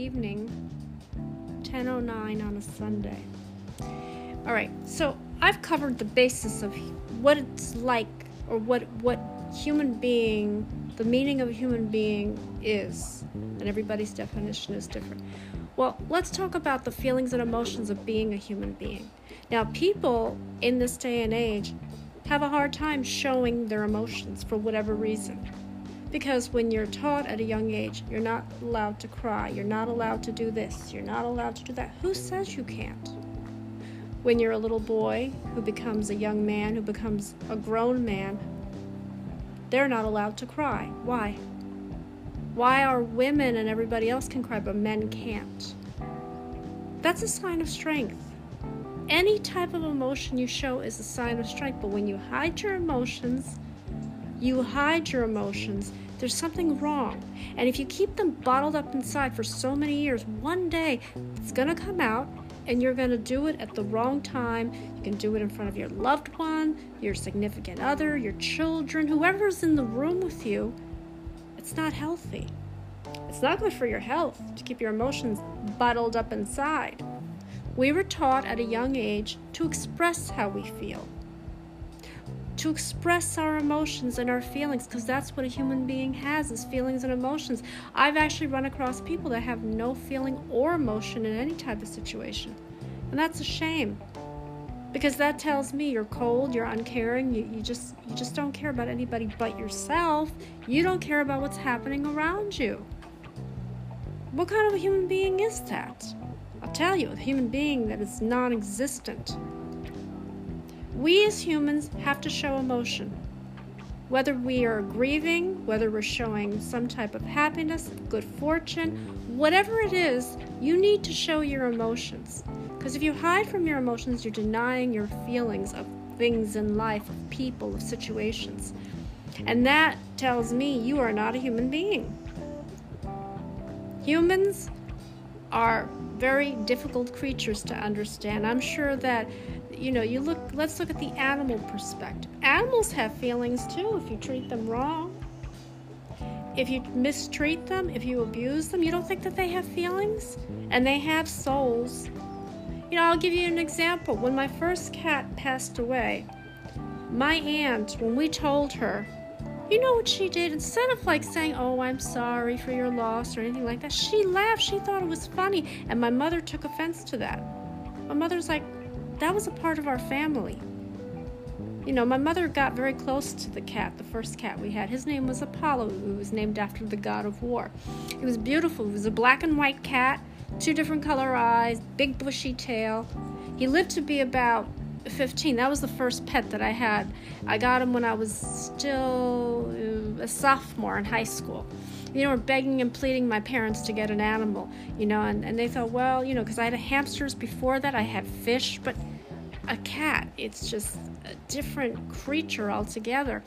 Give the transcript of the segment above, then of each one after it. evening, 10:09 on a Sunday. All right, so I've covered the basis of what it's like, or what human being, the meaning of a human being is, and everybody's definition is different. Well, let's talk about the feelings and emotions of being a human being. Now, people in this day and age have a hard time showing their emotions for whatever reason. Because when you're taught at a young age, you're not allowed to cry, you're not allowed to do this, you're not allowed to do that. Who says you can't? When you're a little boy who becomes a young man, who becomes a grown man, they're not allowed to cry. Why? Why are women and everybody else can cry, but men can't? That's a sign of strength. Any type of emotion you show is a sign of strength, but when you hide your emotions, there's something wrong. And if you keep them bottled up inside for so many years, one day it's going to come out, and you're going to do it at the wrong time. You can do it in front of your loved one, your significant other, your children, whoever's in the room with you. It's not healthy. It's not good for your health to keep your emotions bottled up inside. We were taught at a young age to express how we feel, to express our emotions and our feelings, because that's what a human being has, is feelings and emotions. I've actually run across people that have no feeling or emotion in any type of situation, and that's a shame, because that tells me you're cold, you're uncaring, you just don't care about anybody but yourself. You don't care about what's happening around you. What kind of a human being is that? I'll tell you, a human being that is non-existent. We as humans have to show emotion, whether we are grieving, whether we're showing some type of happiness, good fortune, whatever it is, you need to show your emotions. Because if you hide from your emotions, you're denying your feelings of things in life, of people, of situations. And that tells me you are not a human being. Humans are very difficult creatures to understand. I'm sure that, let's look at the animal perspective. Animals have feelings too if you treat them wrong. If you mistreat them, if you abuse them, you don't think that they have feelings? And they have souls. I'll give you an example. When my first cat passed away, my aunt, when we told her, what she did? Instead of saying, "Oh, I'm sorry for your loss," or anything like that, she laughed. She thought it was funny. And my mother took offense to that. My mother's like, that was a part of our family. My mother got very close to the cat, the first cat we had. His name was Apollo, who was named after the god of war. It was beautiful. It was a black and white cat, 2 different color eyes, big bushy tail. He lived to be about 15. That was the first pet that I had. I got him when I was still a sophomore in high school. We're begging and pleading my parents to get an animal, and they thought, well, because I had hamsters before that, I had fish, but a cat, it's just a different creature altogether.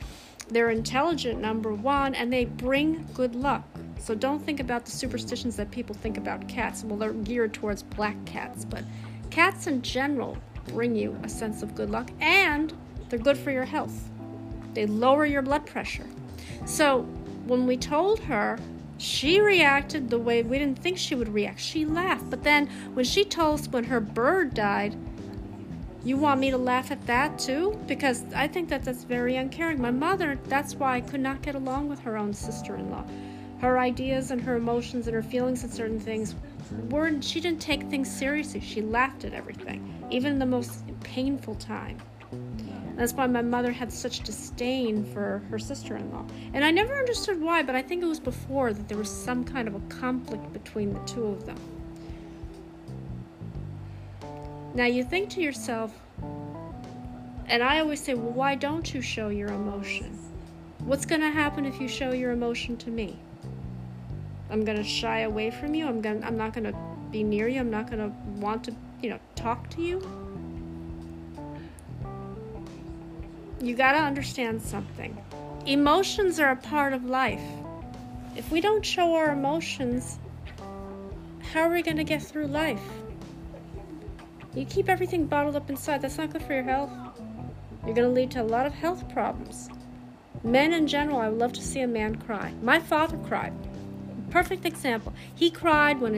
They're intelligent, number one, and they bring good luck. So don't think about the superstitions that people think about cats. Well, they're geared towards black cats, but cats in general bring you a sense of good luck, and they're good for your health. They lower your blood pressure. So when we told her, she reacted the way we didn't think she would react. She laughed. But then when she told us when her bird died, you want me to laugh at that too? Because I think that that's very uncaring. My mother, that's why I could not get along with her own sister-in-law. Her ideas and her emotions and her feelings and certain things, she didn't take things seriously. She laughed at everything, even the most painful time. That's why my mother had such disdain for her sister-in-law. And I never understood why, but I think it was before that there was some kind of a conflict between the two of them. Now you think to yourself, and I always say, well, why don't you show your emotion? What's going to happen if you show your emotion to me? I'm going to shy away from you. I'm not going to be near you. I'm not going to want to, talk to you. You got to understand something. Emotions are a part of life. If we don't show our emotions, how are we going to get through life? You keep everything bottled up inside. That's not good for your health. You're going to lead to a lot of health problems. Men in general, I would love to see a man cry. My father cried. perfect example. He cried when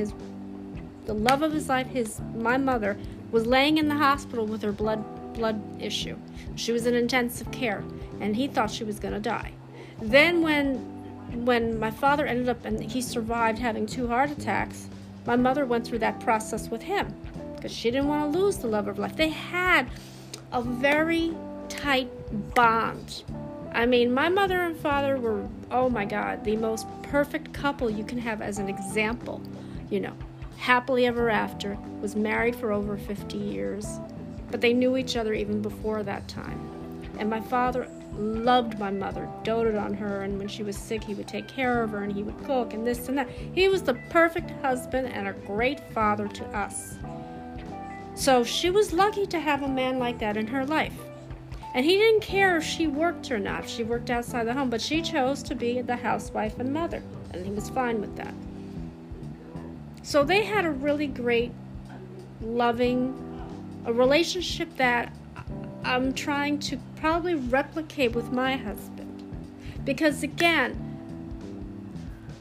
the love of his life, my mother, was laying in the hospital with her blood issue. She was in intensive care, and he thought she was going to die. Then when my father ended up, and he survived having 2 heart attacks, my mother went through that process with him because she didn't want to lose the love of life. They had a very tight bond. I mean, my mother and father were, oh my God, the most perfect couple you can have as an example, you know. Happily ever after, was married for over 50 years, but they knew each other even before that time. And my father loved my mother, doted on her, and when she was sick, he would take care of her, and he would cook, and this and that. He was the perfect husband and a great father to us. So she was lucky to have a man like that in her life. And he didn't care if she worked or not. She worked outside the home, but she chose to be the housewife and mother, and he was fine with that. So they had a really great, loving, a relationship that I'm trying to probably replicate with my husband. Because again,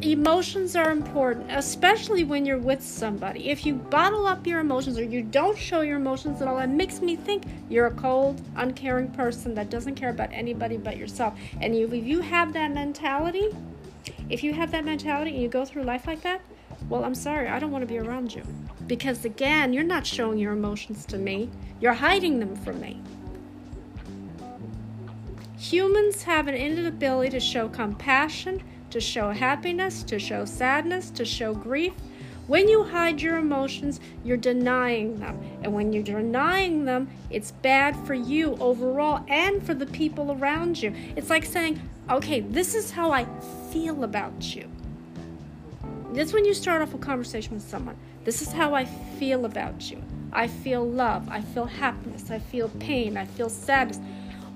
emotions are important, especially when you're with somebody. If you bottle up your emotions or you don't show your emotions at all, that makes me think you're a cold, uncaring person that doesn't care about anybody but yourself. And if you have that mentality, and you go through life like that, well, I'm sorry, I don't want to be around you. Because again, you're not showing your emotions to me. You're hiding them from me. Humans have an inability to show compassion, to show happiness, to show sadness, to show grief. When you hide your emotions, you're denying them. And when you're denying them, it's bad for you overall and for the people around you. It's like saying, okay, this is how I feel about you. That's when you start off a conversation with someone. This is how I feel about you. I feel love. I feel happiness. I feel pain. I feel sadness.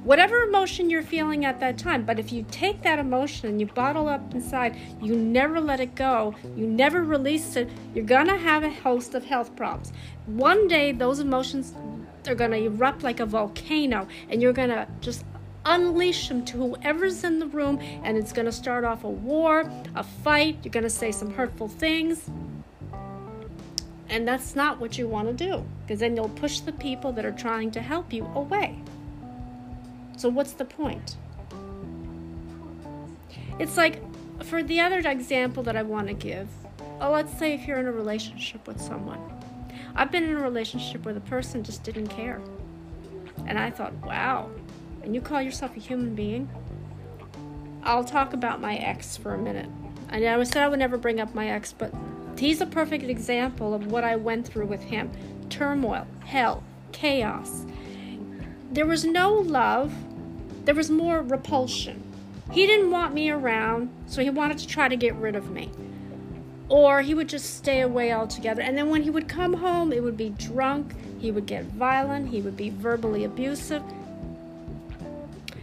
Whatever emotion you're feeling at that time. But if you take that emotion and you bottle up inside, you never let it go. You never release it. You're going to have a host of health problems. One day, those emotions are going to erupt like a volcano. And you're going to just unleash them to whoever's in the room, and it's going to start off a war, a fight. You're going to say some hurtful things, and that's not what you want to do, because then you'll push the people that are trying to help you away. So what's the point? It's like, for the other example that I want to give, let's say if you're in a relationship with someone. I've been in a relationship where the person just didn't care, and I thought, wow. And you call yourself a human being? I'll talk about my ex for a minute. I know I said I would never bring up my ex, but he's a perfect example of what I went through with him. Turmoil, hell, chaos. There was no love. There was more repulsion. He didn't want me around, so he wanted to try to get rid of me. Or he would just stay away altogether. And then when he would come home, it would be drunk. He would get violent. He would be verbally abusive.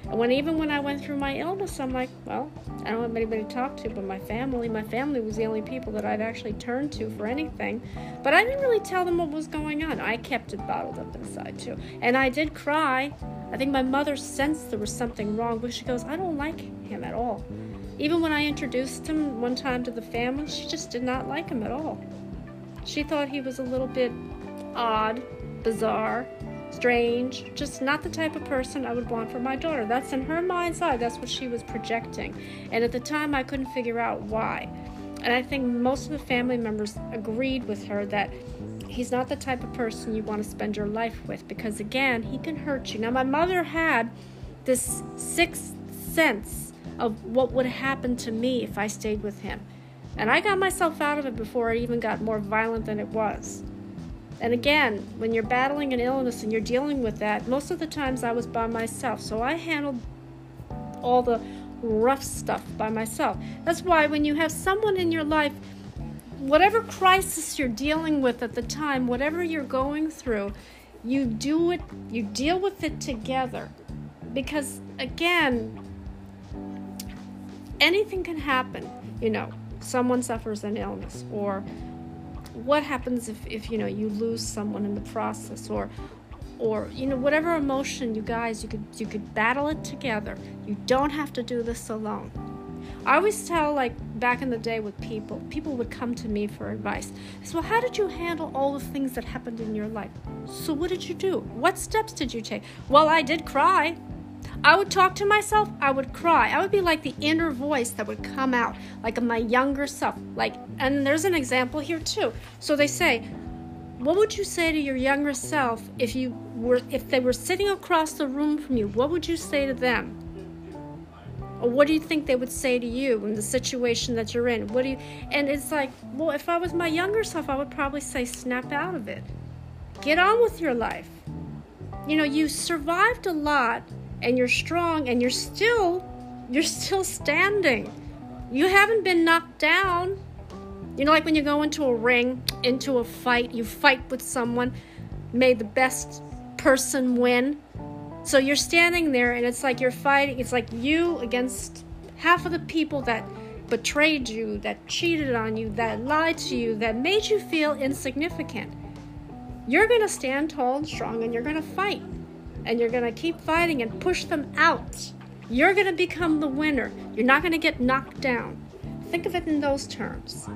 And even when I went through my illness, I'm like, well, I don't have anybody to talk to but my family. My family was the only people that I'd actually turned to for anything. But I didn't really tell them what was going on. I kept it bottled up inside, too. And I did cry. I think my mother sensed there was something wrong, but she goes, I don't like him at all. Even when I introduced him one time to the family, she just did not like him at all. She thought he was a little bit odd, bizarre, strange, just not the type of person I would want for my daughter. That's in her mind's eye. That's what she was projecting. And at the time, I couldn't figure out why. And I think most of the family members agreed with her that he's not the type of person you want to spend your life with because, again, he can hurt you. Now, my mother had this sixth sense of what would happen to me if I stayed with him. And I got myself out of it before it even got more violent than it was. And again, when you're battling an illness and you're dealing with that, most of the times I was by myself. So I handled all the rough stuff by myself. That's why when you have someone in your life, whatever crisis you're dealing with at the time, whatever you're going through, you deal with it together. Because again, anything can happen. You know, someone suffers an illness, or what happens if you know, you lose someone in the process, or you know, whatever emotion, you guys, you could battle it together. You don't have to do this alone. I always tell, like, back in the day with people. People would come to me for advice. So how did you handle all the things that happened in your life? So what did you do? What steps did you take? Well, I did cry. I would talk to myself. I would cry. I would be like the inner voice that would come out, like my younger self. Like, and there's an example here too. So they say, what would you say to your younger self if they were sitting across the room from you? What would you say to them? Or what do you think they would say to you in the situation that you're in? And it's like, well, if I was my younger self, I would probably say, snap out of it. Get on with your life. You know, you survived a lot, and you're strong, and you're still standing. You haven't been knocked down. You know, like when you go into a ring, into a fight, you fight with someone, may the best person win. So you're standing there, and it's like you're fighting. It's like you against half of the people that betrayed you, that cheated on you, that lied to you, that made you feel insignificant. You're going to stand tall and strong, and you're going to fight. And you're going to keep fighting and push them out. You're going to become the winner. You're not going to get knocked down. Think of it in those terms.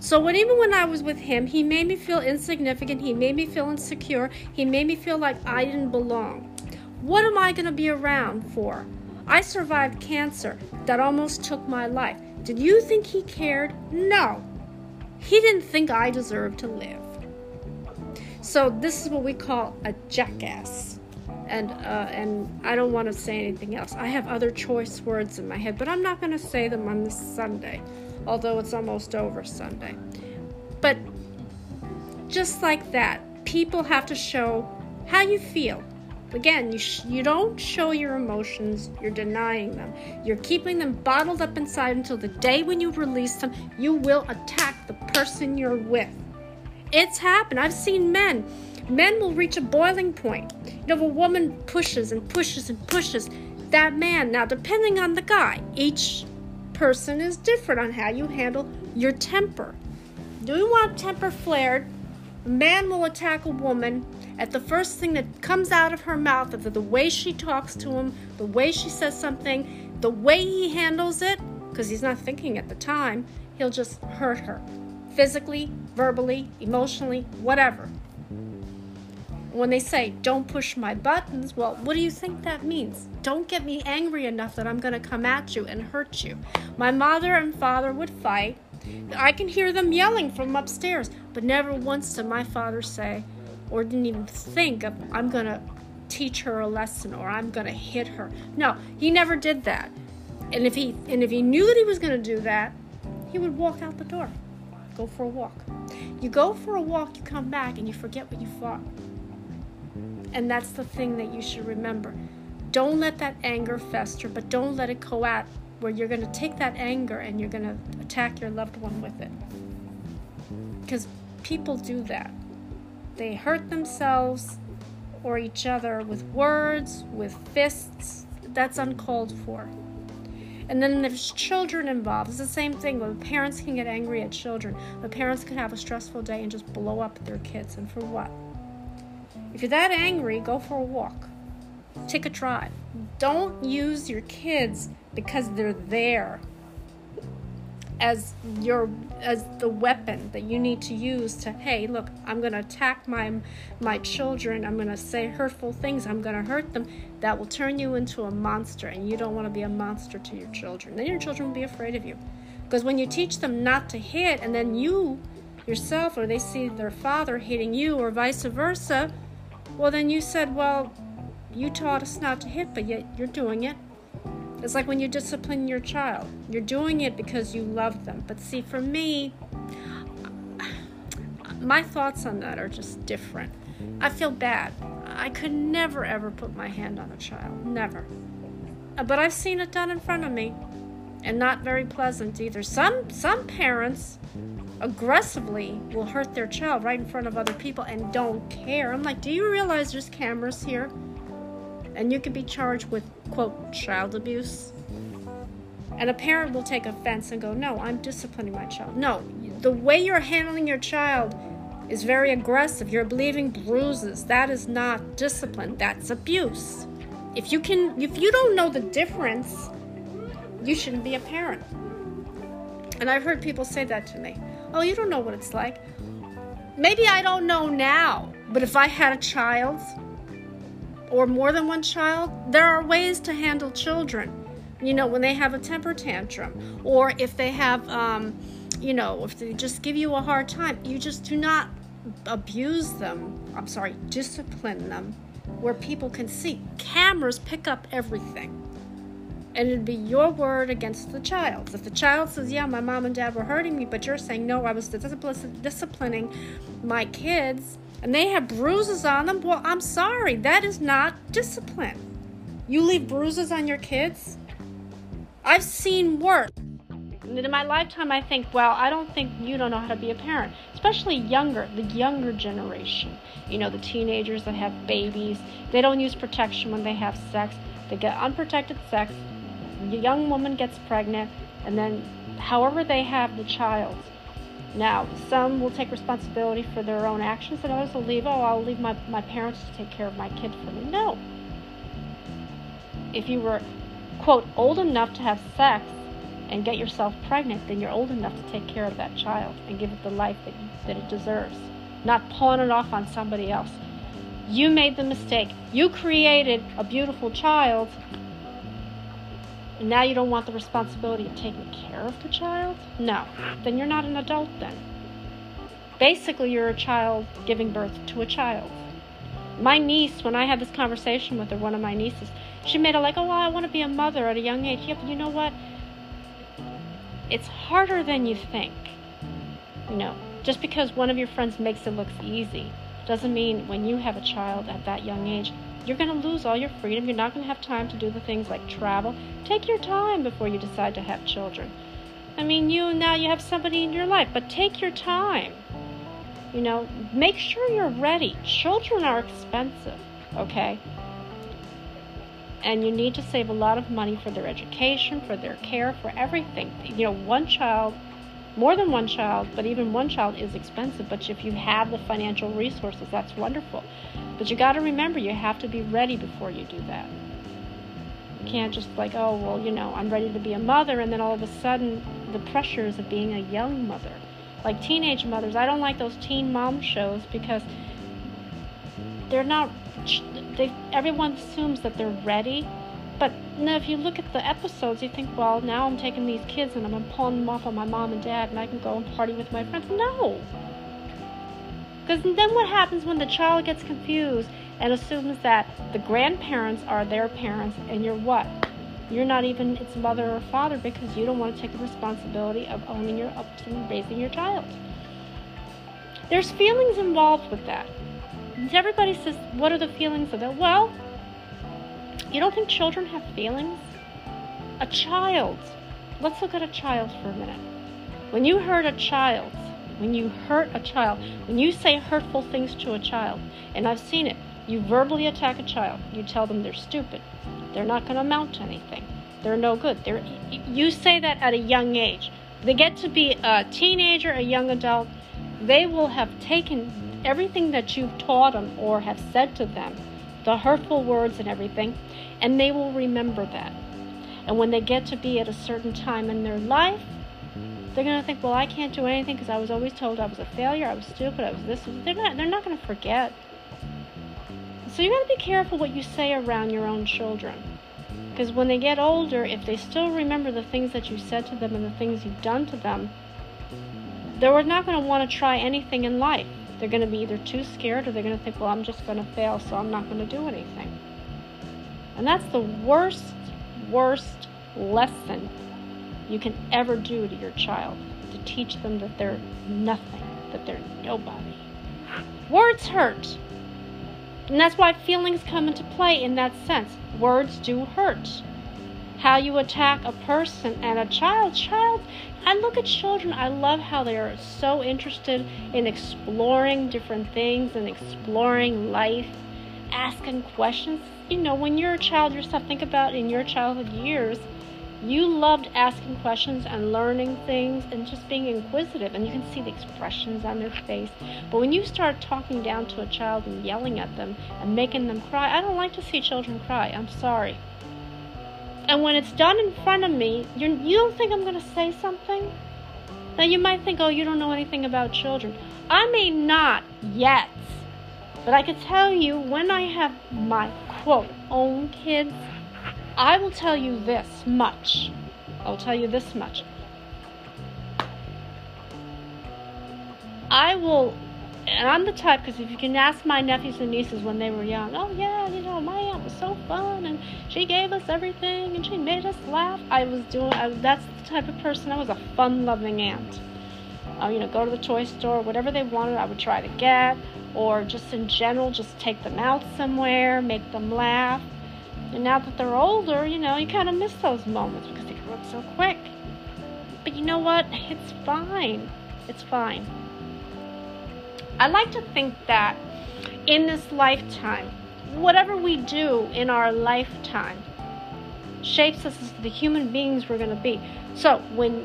So even when I was with him, he made me feel insignificant. He made me feel insecure. He made me feel like I didn't belong. What am I going to be around for? I survived cancer that almost took my life. Did you think he cared? No. He didn't think I deserved to live. So this is what we call a jackass. And I don't want to say anything else. I have other choice words in my head, but I'm not going to say them on this Sunday, although it's almost over Sunday. But just like that, people have to show how you feel. Again, you don't show your emotions, you're denying them. You're keeping them bottled up inside until the day when you release them, you will attack the person you're with. It's happened. I've seen men. Men will reach a boiling point. You know, if a woman pushes and pushes and pushes, that man, now depending on the guy, each person is different on how you handle your temper. Do you want temper flared? A man will attack a woman at the first thing that comes out of her mouth, of the way she talks to him, the way she says something, the way he handles it, because he's not thinking at the time, he'll just hurt her. Physically, verbally, emotionally, whatever. When they say, don't push my buttons, well, what do you think that means? Don't get me angry enough that I'm going to come at you and hurt you. My mother and father would fight. I can hear them yelling from upstairs, but never once did my father say, or didn't even think of, I'm going to teach her a lesson, or I'm going to hit her. No, he never did that. And if he knew that he was going to do that, he would walk out the door, go for a walk. You go for a walk, you come back, and you forget what you fought. And that's the thing that you should remember. Don't let that anger fester, but don't let it go out where you're going to take that anger and you're going to attack your loved one with it. Because people do that. They hurt themselves or each other with words, with fists. That's uncalled for. And then there's children involved. It's the same thing. When parents can get angry at children, the parents can have a stressful day and just blow up their kids. And for what? If you're that angry, go for a walk. Take a drive. Don't use your kids because they're there as the weapon that you need to use to, hey, look, I'm going to attack my children. I'm going to say hurtful things. I'm going to hurt them. That will turn you into a monster, and you don't want to be a monster to your children. Then your children will be afraid of you, because when you teach them not to hit, and then you yourself, or they see their father hitting you, or vice versa, well, then you said, well, you taught us not to hit, but yet you're doing it. It's like when you discipline your child. You're doing it because you love them. But see, for me, my thoughts on that are just different. I feel bad. I could never, ever put my hand on a child. Never. But I've seen it done in front of me. And not very pleasant either. Some parents aggressively will hurt their child right in front of other people and don't care. I'm like, do you realize there's cameras here? And you could be charged with, quote, child abuse. And a parent will take offense and go, no, I'm disciplining my child. No, the way you're handling your child is very aggressive. You're bleeding bruises. That is not discipline. That's abuse. If you don't know the difference, you shouldn't be a parent. And I've heard people say that to me. Oh, you don't know what it's like. Maybe I don't know now, but if I had a child or more than one child, there are ways to handle children. You know, when they have a temper tantrum, or if they have, you know, if they just give you a hard time, you just do not abuse them. I'm sorry, discipline them where people can see. Cameras pick up everything. And it'd be your word against the child's. If the child says, yeah, my mom and dad were hurting me, but you're saying, no, I was disciplining my kids, and they have bruises on them, well, I'm sorry, that is not discipline. You leave bruises on your kids? I've seen worse. In my lifetime, I think, well, I don't think you don't know how to be a parent, especially the younger generation. You know, the teenagers that have babies, they don't use protection when they have sex. They get unprotected sex. The young woman gets pregnant, and then however they have the child. Now, some will take responsibility for their own actions, and others will leave, I'll leave my parents to take care of my kid for me. No. If you were, quote, old enough to have sex and get yourself pregnant, then you're old enough to take care of that child and give it the life that it deserves, not pawn it off on somebody else. You made the mistake. You created a beautiful child, and now you don't want the responsibility of taking care of the child? No. Then you're not an adult then. Basically, you're a child giving birth to a child. My niece, when I had this conversation with her, one of my nieces, she made it like, oh, well, I want to be a mother at a young age. Yeah, but you know what? It's harder than you think. You know, just because one of your friends makes it look easy doesn't mean when you have a child at that young age, you're going to lose all your freedom. You're not going to have time to do the things like travel. Take your time before you decide to have children. I mean, now you have somebody in your life, but take your time. You know, make sure you're ready. Children are expensive, okay? And you need to save a lot of money for their education, for their care, for everything. You know, one child, more than one child, but even one child is expensive. But if you have the financial resources, that's wonderful. But you got to remember, you have to be ready before you do that. You can't just like, oh, well, you know, I'm ready to be a mother, and then all of a sudden the pressures of being a young mother. Like teenage mothers, I don't like those teen mom shows because they're not, everyone assumes that they're ready. But now if you look at the episodes, you think, well, now I'm taking these kids and I'm going to pawn them off on my mom and dad and I can go and party with my friends. No. Because then what happens when the child gets confused and assumes that the grandparents are their parents and you're what? You're not even its mother or father because you don't want to take the responsibility of owning your ups and raising your child. There's feelings involved with that. Everybody says, what are the feelings of it? Well, you don't think children have feelings? A child. Let's look at a child for a minute. When you hurt a child, when you say hurtful things to a child, and I've seen it, you verbally attack a child. You tell them they're stupid. They're not going to amount to anything. They're no good. You say that at a young age. They get to be a teenager, a young adult. They will have taken everything that you've taught them or have said to them, the hurtful words and everything, and they will remember that. And when they get to be at a certain time in their life, they're going to think, well, I can't do anything because I was always told I was a failure, I was stupid, I was this. They're not going to forget. So you got to be careful what you say around your own children. Because when they get older, if they still remember the things that you said to them and the things you've done to them, they're not going to want to try anything in life. They're going to be either too scared or they're going to think, well, I'm just going to fail, so I'm not going to do anything. And that's the worst, worst lesson you can ever do to your child, to teach them that they're nothing, that they're nobody. Words hurt. And that's why feelings come into play in that sense. Words do hurt. How you attack a person and a child, I look at children, I love how they are so interested in exploring different things and exploring life, asking questions. You know, when you're a child yourself, think about in your childhood years, you loved asking questions and learning things and just being inquisitive, and you can see the expressions on their face. But when you start talking down to a child and yelling at them and making them cry, I don't like to see children cry. I'm sorry. And when it's done in front of me, you don't think I'm going to say something? Now you might think, oh, you don't know anything about children. I may not yet, but I can tell you when I have my, quote, own kids, I will tell you this much. I'll tell you this much. I will, and I'm the type, because if you can ask my nephews and nieces when they were young, oh yeah, you know, my aunt was so fun, and she gave us everything, and she made us laugh. That's the type of person. I was a fun-loving aunt. You know, go to the toy store, whatever they wanted, I would try to get, or just in general, just take them out somewhere, make them laugh. And now that they're older, you know, you kind of miss those moments because they grew up so quick. But you know what? It's fine. It's fine. I like to think that in this lifetime, whatever we do in our lifetime shapes us as the human beings we're going to be. So when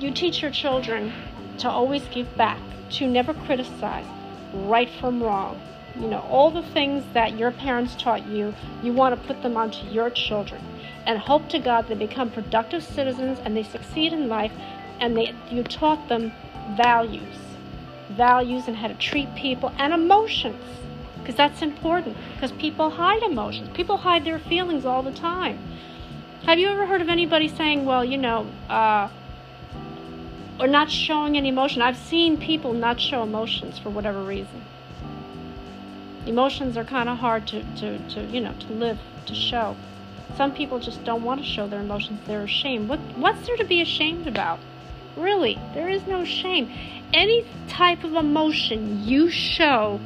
you teach your children to always give back, to never criticize, right from wrong, you know, all the things that your parents taught you, you want to put them onto your children, and hope to God they become productive citizens and they succeed in life, and you taught them values. Values and how to treat people and emotions, because that's important, because people hide emotions. People hide their feelings all the time. Have you ever heard of anybody saying, well, you know, or not showing any emotion? I've seen people not show emotions for whatever reason. Emotions are kind of hard to live, to show. Some people just don't want to show their emotions. They're ashamed. What's there to be ashamed about? Really, there is no shame. Any type of emotion you show,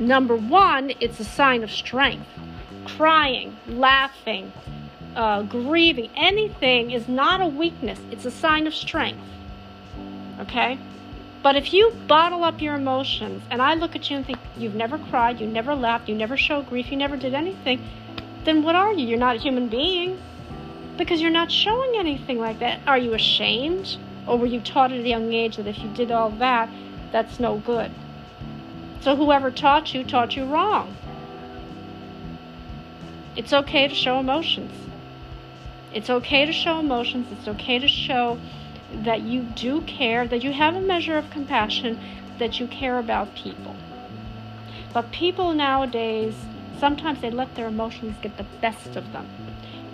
number one, it's a sign of strength. Crying, laughing, grieving, anything is not a weakness. It's a sign of strength, okay? But if you bottle up your emotions, and I look at you and think, you've never cried, you never laughed, you never showed grief, you never did anything, then what are you? You're not a human being, because you're not showing anything like that. Are you ashamed? Or were you taught at a young age that if you did all that, that's no good? So whoever taught you wrong. It's okay to show emotions. It's okay to show emotions. It's okay to show that you do care, that you have a measure of compassion, that you care about people. But people nowadays, sometimes they let their emotions get the best of them.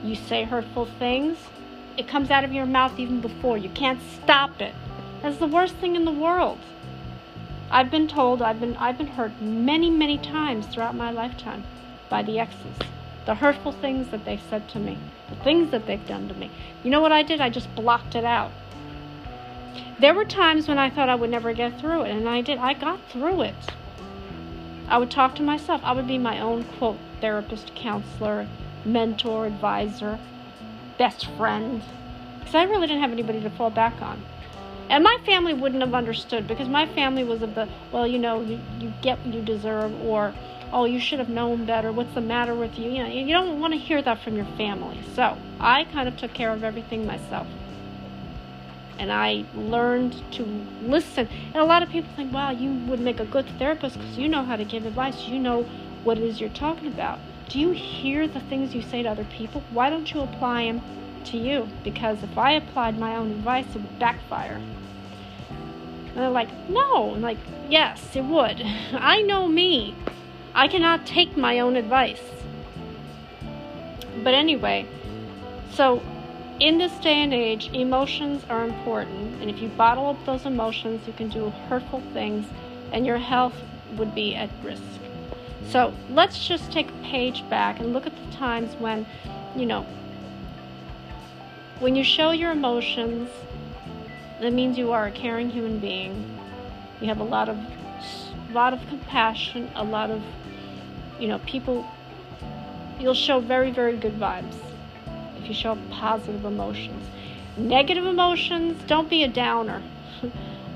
You say hurtful things, it comes out of your mouth even before. You can't stop it. That's the worst thing in the world. I've been told, I've been hurt many, many times throughout my lifetime by the exes. The hurtful things that they said to me. The things that they've done to me. You know what I did? I just blocked it out. There were times when I thought I would never get through it, and I did. I got through it. I would talk to myself. I would be my own, quote, therapist, counselor, mentor, advisor, best friend, because I really didn't have anybody to fall back on. And my family wouldn't have understood, because my family was of the, well, you know, you get what you deserve, or, oh, you should have known better, what's the matter with you? You know, you don't want to hear that from your family. So I kind of took care of everything myself. And I learned to listen. And a lot of people think, wow, you would make a good therapist because you know how to give advice. You know what it is you're talking about. Do you hear the things you say to other people? Why don't you apply them to you? Because if I applied my own advice, it would backfire. And they're like, no. I'm like, yes, it would. I know me. I cannot take my own advice. But anyway, so in this day and age, emotions are important. And if you bottle up those emotions, you can do hurtful things, and your health would be at risk. So let's just take a page back and look at the times when, you know, when you show your emotions, that means you are a caring human being. You have a lot of compassion, a lot of, you know, people, you'll show very, very good vibes if you show positive emotions. Negative emotions, don't be a downer.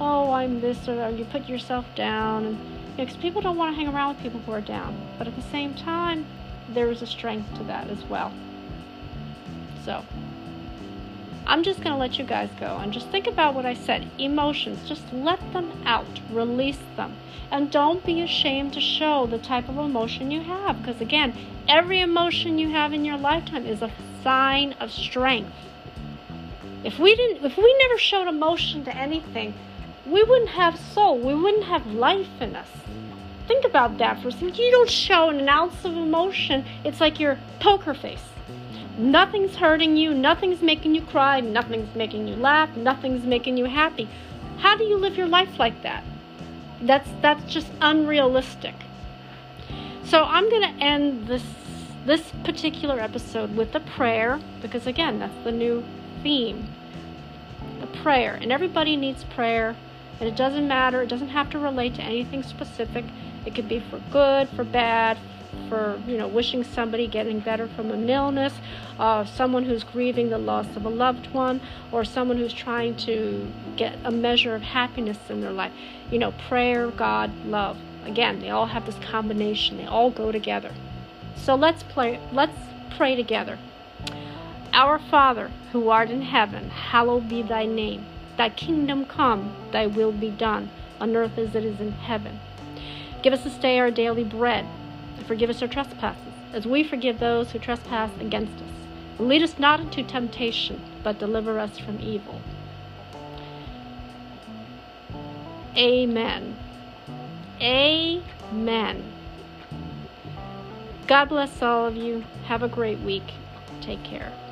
Oh, I'm this, or you put yourself down, and because people don't want to hang around with people who are down. But at the same time, there is a strength to that as well. So, I'm just going to let you guys go. And just think about what I said. Emotions, just let them out. Release them. And don't be ashamed to show the type of emotion you have. Because again, every emotion you have in your lifetime is a sign of strength. If we never showed emotion to anything, we wouldn't have soul. We wouldn't have life in us. Think about that for a second. You don't show an ounce of emotion. It's like your poker face. Nothing's hurting you. Nothing's making you cry. Nothing's making you laugh. Nothing's making you happy. How do you live your life like that? That's just unrealistic. So I'm going to end this particular episode with a prayer, because again, that's the new theme, the prayer. And everybody needs prayer, and it doesn't matter. It doesn't have to relate to anything specific. It could be for good, for bad, for, wishing somebody getting better from an illness, someone who's grieving the loss of a loved one, or someone who's trying to get a measure of happiness in their life. Prayer, God, love. Again, they all have this combination. They all go together. So let's pray together. Our Father, who art in heaven, hallowed be thy name. Thy kingdom come, thy will be done, on earth as it is in heaven. Give us this day our daily bread, and forgive us our trespasses, as we forgive those who trespass against us. And lead us not into temptation, but deliver us from evil. Amen. Amen. God bless all of you. Have a great week. Take care.